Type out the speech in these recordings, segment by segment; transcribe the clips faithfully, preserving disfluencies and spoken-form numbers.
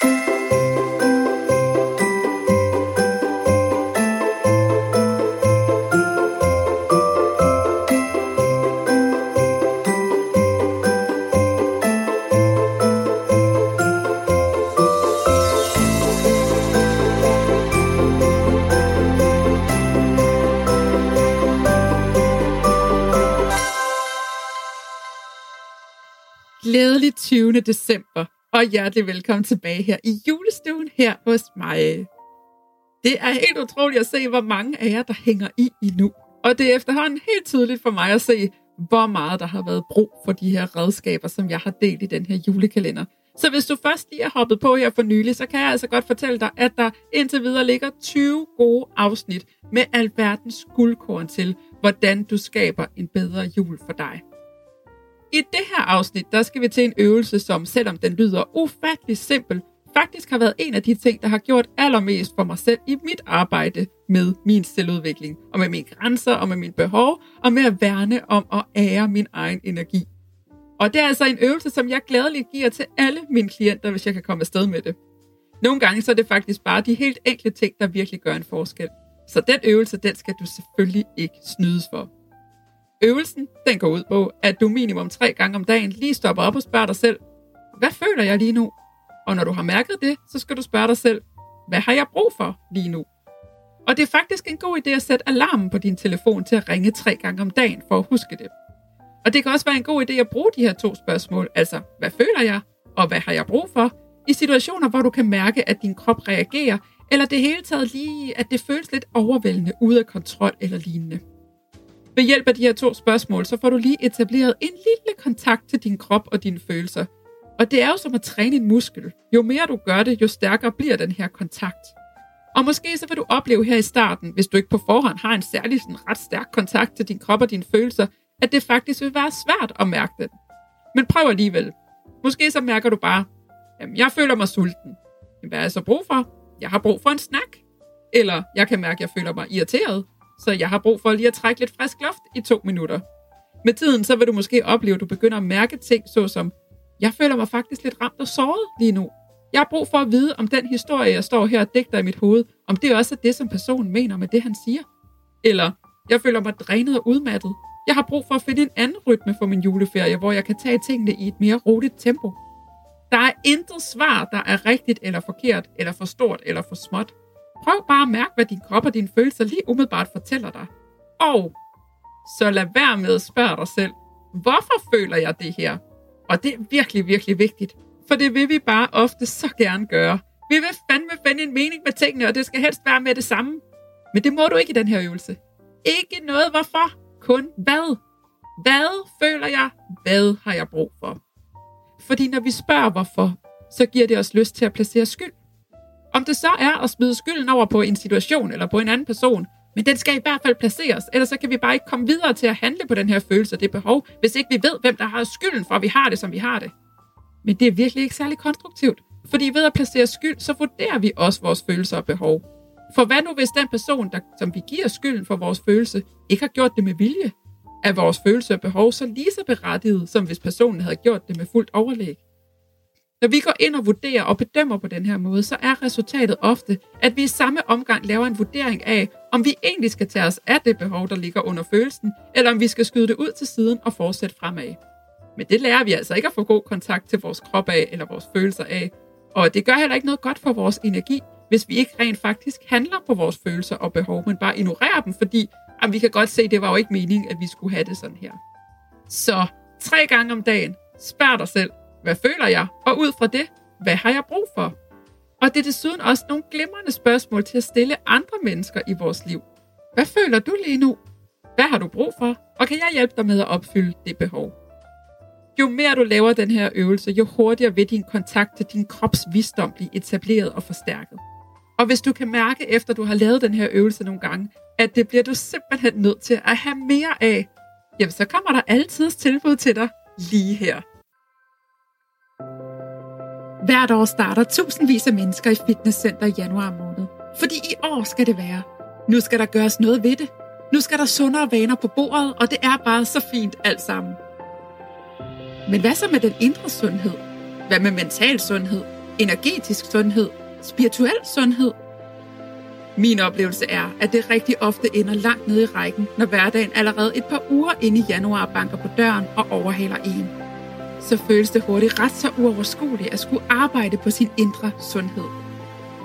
Glædelig tyvende december, og hjertelig velkommen tilbage her i julestuen her hos mig. Det er helt utroligt at se, hvor mange af jer, der hænger i endnu. Og det er efterhånden helt tydeligt for mig at se, hvor meget der har været brug for de her redskaber, som jeg har delt i den her julekalender. Så hvis du først lige er hoppet på her for nylig, så kan jeg altså godt fortælle dig, at der indtil videre ligger tyve gode afsnit med alverdens guldkorn til, hvordan du skaber en bedre jul for dig. I det her afsnit, der skal vi til en øvelse, som selvom den lyder ufattelig simpel, faktisk har været en af de ting, der har gjort allermest for mig selv i mit arbejde med min selvudvikling, og med mine grænser, og med mine behov, og med at værne om og ære min egen energi. Og det er altså en øvelse, som jeg glædeligt giver til alle mine klienter, hvis jeg kan komme afsted med det. Nogle gange så er det faktisk bare de helt enkle ting, der virkelig gør en forskel. Så den øvelse, den skal du selvfølgelig ikke snydes for. Øvelsen, den går ud på, at du minimum tre gange om dagen lige stopper op og spørger dig selv, hvad føler jeg lige nu? Og når du har mærket det, så skal du spørge dig selv, hvad har jeg brug for lige nu? Og det er faktisk en god idé at sætte alarmen på din telefon til at ringe tre gange om dagen for at huske det. Og det kan også være en god idé at bruge de her to spørgsmål, altså hvad føler jeg, og hvad har jeg brug for, i situationer, hvor du kan mærke, at din krop reagerer, eller det hele taget lige, at det føles lidt overvældende, ude af kontrol eller lignende. Ved hjælp af de her to spørgsmål, så får du lige etableret en lille kontakt til din krop og dine følelser. Og det er jo som at træne en muskel. Jo mere du gør det, jo stærkere bliver den her kontakt. Og måske så vil du opleve her i starten, hvis du ikke på forhånd har en særlig sådan ret stærk kontakt til din krop og dine følelser, at det faktisk vil være svært at mærke den. Men prøv alligevel. Måske så mærker du bare, jamen jeg føler mig sulten. Hvad har jeg så brug for? Jeg har brug for en snak. Eller jeg kan mærke, at jeg føler mig irriteret. Så jeg har brug for lige at trække lidt frisk luft i to minutter. Med tiden så vil du måske opleve, at du begynder at mærke ting, såsom, jeg føler mig faktisk lidt ramt og såret lige nu. Jeg har brug for at vide, om den historie, jeg står her og digter i mit hoved, om det også er det, som personen mener med det, han siger. Eller, jeg føler mig drænet og udmattet. Jeg har brug for at finde en anden rytme for min juleferie, hvor jeg kan tage tingene i et mere roligt tempo. Der er intet svar, der er rigtigt eller forkert, eller for stort eller for småt. Prøv bare at mærke, hvad din krop og dine følelser lige umiddelbart fortæller dig. Og så lad være med at spørge dig selv, hvorfor føler jeg det her? Og det er virkelig, virkelig vigtigt, for det vil vi bare ofte så gerne gøre. Vi vil fandme finde en mening med tingene, og det skal helst være med det samme. Men det må du ikke i den her øvelse. Ikke noget hvorfor, kun hvad. Hvad føler jeg? Hvad har jeg brug for? Fordi når vi spørger hvorfor, så giver det os lyst til at placere skyld. Om det så er at smide skylden over på en situation eller på en anden person, men den skal i hvert fald placeres, ellers så kan vi bare ikke komme videre til at handle på den her følelse og det behov, hvis ikke vi ved, hvem der har skylden for, at vi har det, som vi har det. Men det er virkelig ikke særlig konstruktivt, fordi ved at placere skyld, så vurderer vi også vores følelser og behov. For hvad nu, hvis den person, der, som vi giver skylden for vores følelse, ikke har gjort det med vilje? Er vores følelser og behov så lige så berettiget, som hvis personen havde gjort det med fuldt overlæg? Når vi går ind og vurderer og bedømmer på den her måde, så er resultatet ofte, at vi i samme omgang laver en vurdering af, om vi egentlig skal tage os af det behov, der ligger under følelsen, eller om vi skal skyde det ud til siden og fortsætte fremad. Men det lærer vi altså ikke at få god kontakt til vores krop af eller vores følelser af, og det gør heller ikke noget godt for vores energi, hvis vi ikke rent faktisk handler på vores følelser og behov, men bare ignorerer dem, fordi jamen, vi kan godt se, at det var jo ikke meningen, at vi skulle have det sådan her. Så tre gange om dagen, spørg dig selv, hvad føler jeg? Og ud fra det, hvad har jeg brug for? Og det er desuden også nogle glimrende spørgsmål til at stille andre mennesker i vores liv. Hvad føler du lige nu? Hvad har du brug for? Og kan jeg hjælpe dig med at opfylde det behov? Jo mere du laver den her øvelse, jo hurtigere vil din kontakt til din krops visdom blive etableret og forstærket. Og hvis du kan mærke, efter du har lavet den her øvelse nogle gange, at det bliver du simpelthen nødt til at have mere af, jamen så kommer der altid tilbud til dig lige her. Hvert år starter tusindvis af mennesker i fitnesscenter i januar måned. Fordi i år skal det være. Nu skal der gøres noget ved det. Nu skal der sundere vaner på bordet, og det er bare så fint alt sammen. Men hvad så med den indre sundhed? Hvad med mental sundhed? energetisk sundhed, spirituel sundhed. Min oplevelse er, at det rigtig ofte ender langt nede i rækken, når hverdagen allerede et par uger inde i januar banker på døren og overhaler en. Så føles det hurtigt ret så uoverskueligt at skulle arbejde på sin indre sundhed.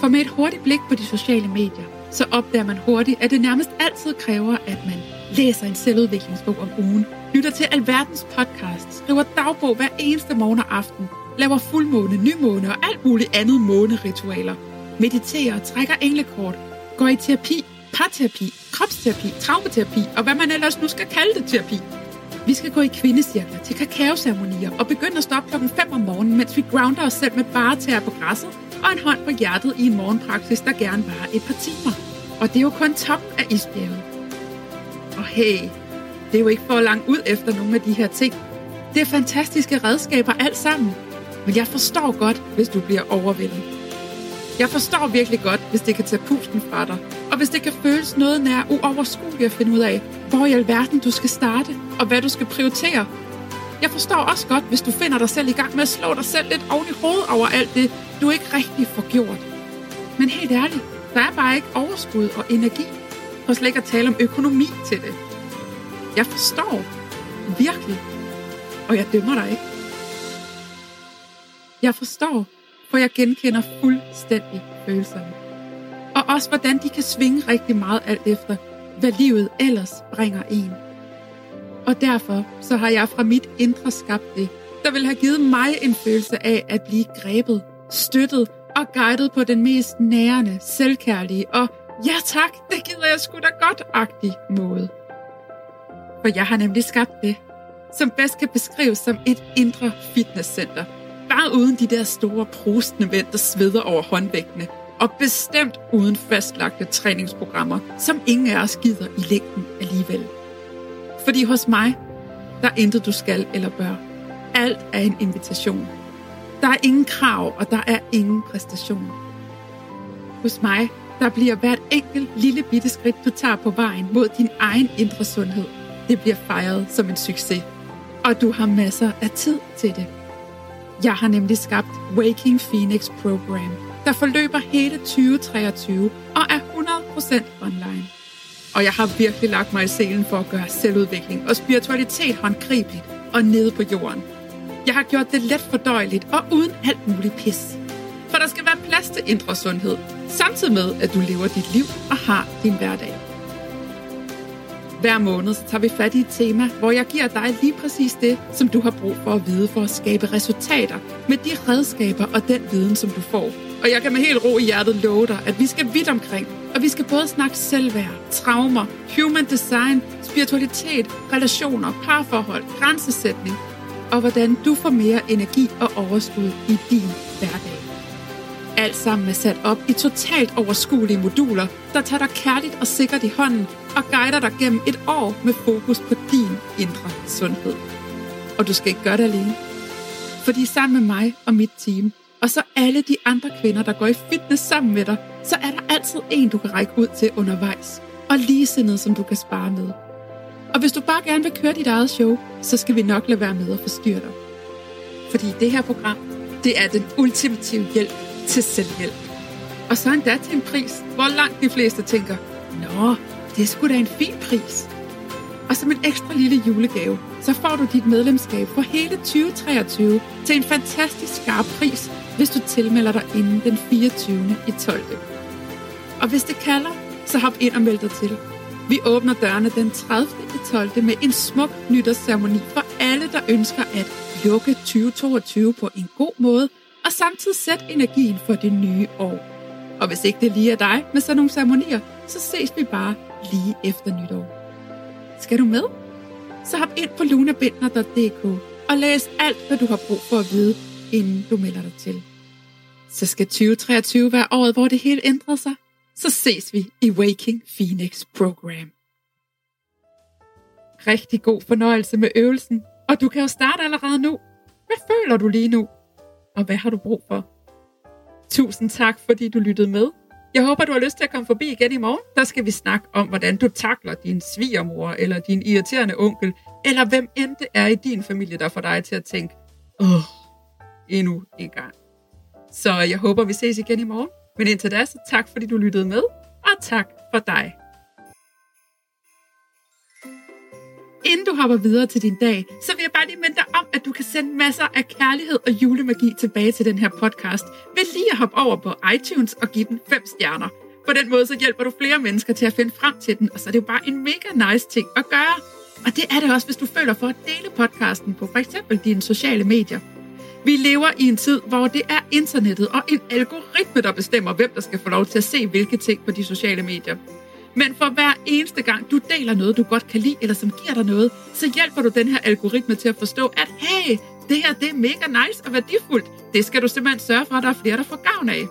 For med et hurtigt blik på de sociale medier, så opdager man hurtigt, at det nærmest altid kræver, at man læser en selvudviklingsbog om ugen, lytter til alverdens podcasts, skriver dagbog hver eneste morgen og aften, laver fuldmåne, nymåne og alt muligt andet måneritualer, mediterer og trækker englekort, går i terapi, parterapi, kropsterapi, traumaterapi og hvad man ellers nu skal kalde det terapi. Vi skal gå i kvindecirkler til kakaoceremonier og begynde at stoppe klokken fem om morgenen, mens vi grounder os selv med bare tæer på græsset og en hånd på hjertet i en morgenpraksis, der gerne varer et par timer. Og det er jo kun toppen af isbjerget. Og hey, det er jo ikke for langt ud efter nogle af de her ting. Det er fantastiske redskaber alt sammen. Men jeg forstår godt, hvis du bliver overvældet. Jeg forstår virkelig godt, hvis det kan tage pusten fra dig, og hvis det kan føles noget nær uoverskueligt at finde ud af, hvor i alverden du skal starte, og hvad du skal prioritere. Jeg forstår også godt, hvis du finder dig selv i gang med at slå dig selv lidt oven i hovedet over alt det, du ikke rigtig får gjort. Men helt ærligt, der er bare ikke overskud og energi, for slet ikke at tale om økonomi til det. Jeg forstår virkelig, og jeg dømmer dig ikke. Jeg forstår, for jeg genkender fuldstændig følelserne. Og også, hvordan de kan svinge rigtig meget alt efter, hvad livet ellers bringer en. Og derfor så har jeg fra mit indre skabt det, der vil have givet mig en følelse af at blive grebet, støttet og guidet på den mest nærende, selvkærlige og ja tak, det gider jeg sgu da godt-agtig måde. For jeg har nemlig skabt det, som bedst kan beskrives som et indre fitnesscenter. Bare uden de der store prostende mænd, der sveder over håndvægtene. Og bestemt uden fastlagte træningsprogrammer, som ingen af os gider i længden alligevel. Fordi hos mig, der er intet du skal eller bør. Alt er en invitation. Der er ingen krav, og der er ingen præstation. Hos mig, der bliver hvert enkelt lille bitte skridt, du tager på vejen mod din egen indre sundhed. Det bliver fejret som en succes. Og du har masser af tid til det. Jeg har nemlig skabt Waking Phoenix Program, der forløber hele tyve treogtyve og er hundrede procent online. Og jeg har virkelig lagt mig i selen for at gøre selvudvikling og spiritualitet håndgribeligt og nede på jorden. Jeg har gjort det let fordøjeligt og uden alt muligt pis. For der skal være plads til indre sundhed, samtidig med at du lever dit liv og har din hverdag. Hver måned tager vi fat i et tema, hvor jeg giver dig lige præcis det, som du har brug for at vide for at skabe resultater med de redskaber og den viden, som du får. Og jeg kan med helt ro i hjertet love dig, at vi skal vidt omkring, og vi skal både snakke selvværd, traumer, human design, spiritualitet, relationer, parforhold, grænsesætning og hvordan du får mere energi og overskud i din hverdag. Alt sammen er sat op i totalt overskuelige moduler, der tager dig kærligt og sikkert i hånden og guider dig gennem et år med fokus på din indre sundhed. Og du skal ikke gøre det alene. Fordi sammen med mig og mit team, og så alle de andre kvinder, der går i fitness sammen med dig, så er der altid en, du kan række ud til undervejs, og ligesindede, som du kan spare med. Og hvis du bare gerne vil køre dit eget show, så skal vi nok lade være med at forstyrre dig. Fordi det her program, det er den ultimative hjælp til selvhjælp. Og så endda til en pris, hvor langt de fleste tænker, nå, det er sgu da en fin pris. Og som en ekstra lille julegave, så får du dit medlemskab for hele tyve treogtyve til en fantastisk skarp pris, hvis du tilmelder dig inden den fireogtyvende i tolvte Og hvis det kalder, så hop ind og meld dig til. Vi åbner dørene den tredivte i tolvte med en smuk nytårsceremoni for alle, der ønsker at lukke tyve toogtyve på en god måde, og samtidig sæt energien for det nye år. Og hvis ikke det lige er dig med sådan nogle ceremonier, så ses vi bare lige efter nytår. Skal du med? Så hop ind på luna binder punktum d k og læs alt, hvad du har brug for at vide, inden du melder dig til. Så skal tyve treogtyve være året, hvor det hele ændrer sig. Så ses vi i Waking Phoenix Program. Rigtig god fornøjelse med øvelsen, og du kan jo starte allerede nu. Hvad føler du lige nu? Og hvad har du brug for? Tusind tak, fordi du lyttede med. Jeg håber, du har lyst til at komme forbi igen i morgen. Der skal vi snakke om, hvordan du takler din svigermor eller din irriterende onkel, eller hvem end det er i din familie, der får dig til at tænke, åh, endnu en gang. Så jeg håber, vi ses igen i morgen. Men indtil da, så tak fordi du lyttede med, og tak for dig. Inden du hopper videre til din dag, så vil jeg bare lige minde dig om, at du kan sende masser af kærlighed og julemagi tilbage til den her podcast, ved lige at hoppe over på iTunes og give den fem stjerner. På den måde så hjælper du flere mennesker til at finde frem til den, og så er det jo bare en mega nice ting at gøre. Og det er det også, hvis du føler for at dele podcasten på f.eks. dine sociale medier. Vi lever i en tid, hvor det er internettet og en algoritme, der bestemmer, hvem der skal få lov til at se hvilke ting på de sociale medier. Men for hver eneste gang, du deler noget, du godt kan lide, eller som giver dig noget, så hjælper du den her algoritme til at forstå, at hey, det her det er mega nice og værdifuldt. Det skal du simpelthen sørge for, at der er flere, der får gavn af.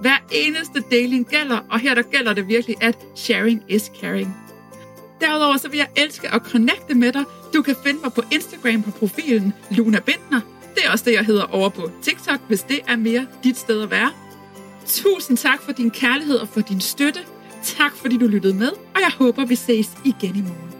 Hver eneste deling gælder, og her der gælder det virkelig, at sharing is caring. Derudover så vil jeg elske at connecte med dig. Du kan finde mig på Instagram på profilen Luna Bindner. Det er også det, jeg hedder over på TikTok, hvis det er mere dit sted at være. Tusind tak for din kærlighed og for din støtte. Tak fordi du lyttede med, og jeg håber, vi ses igen i morgen.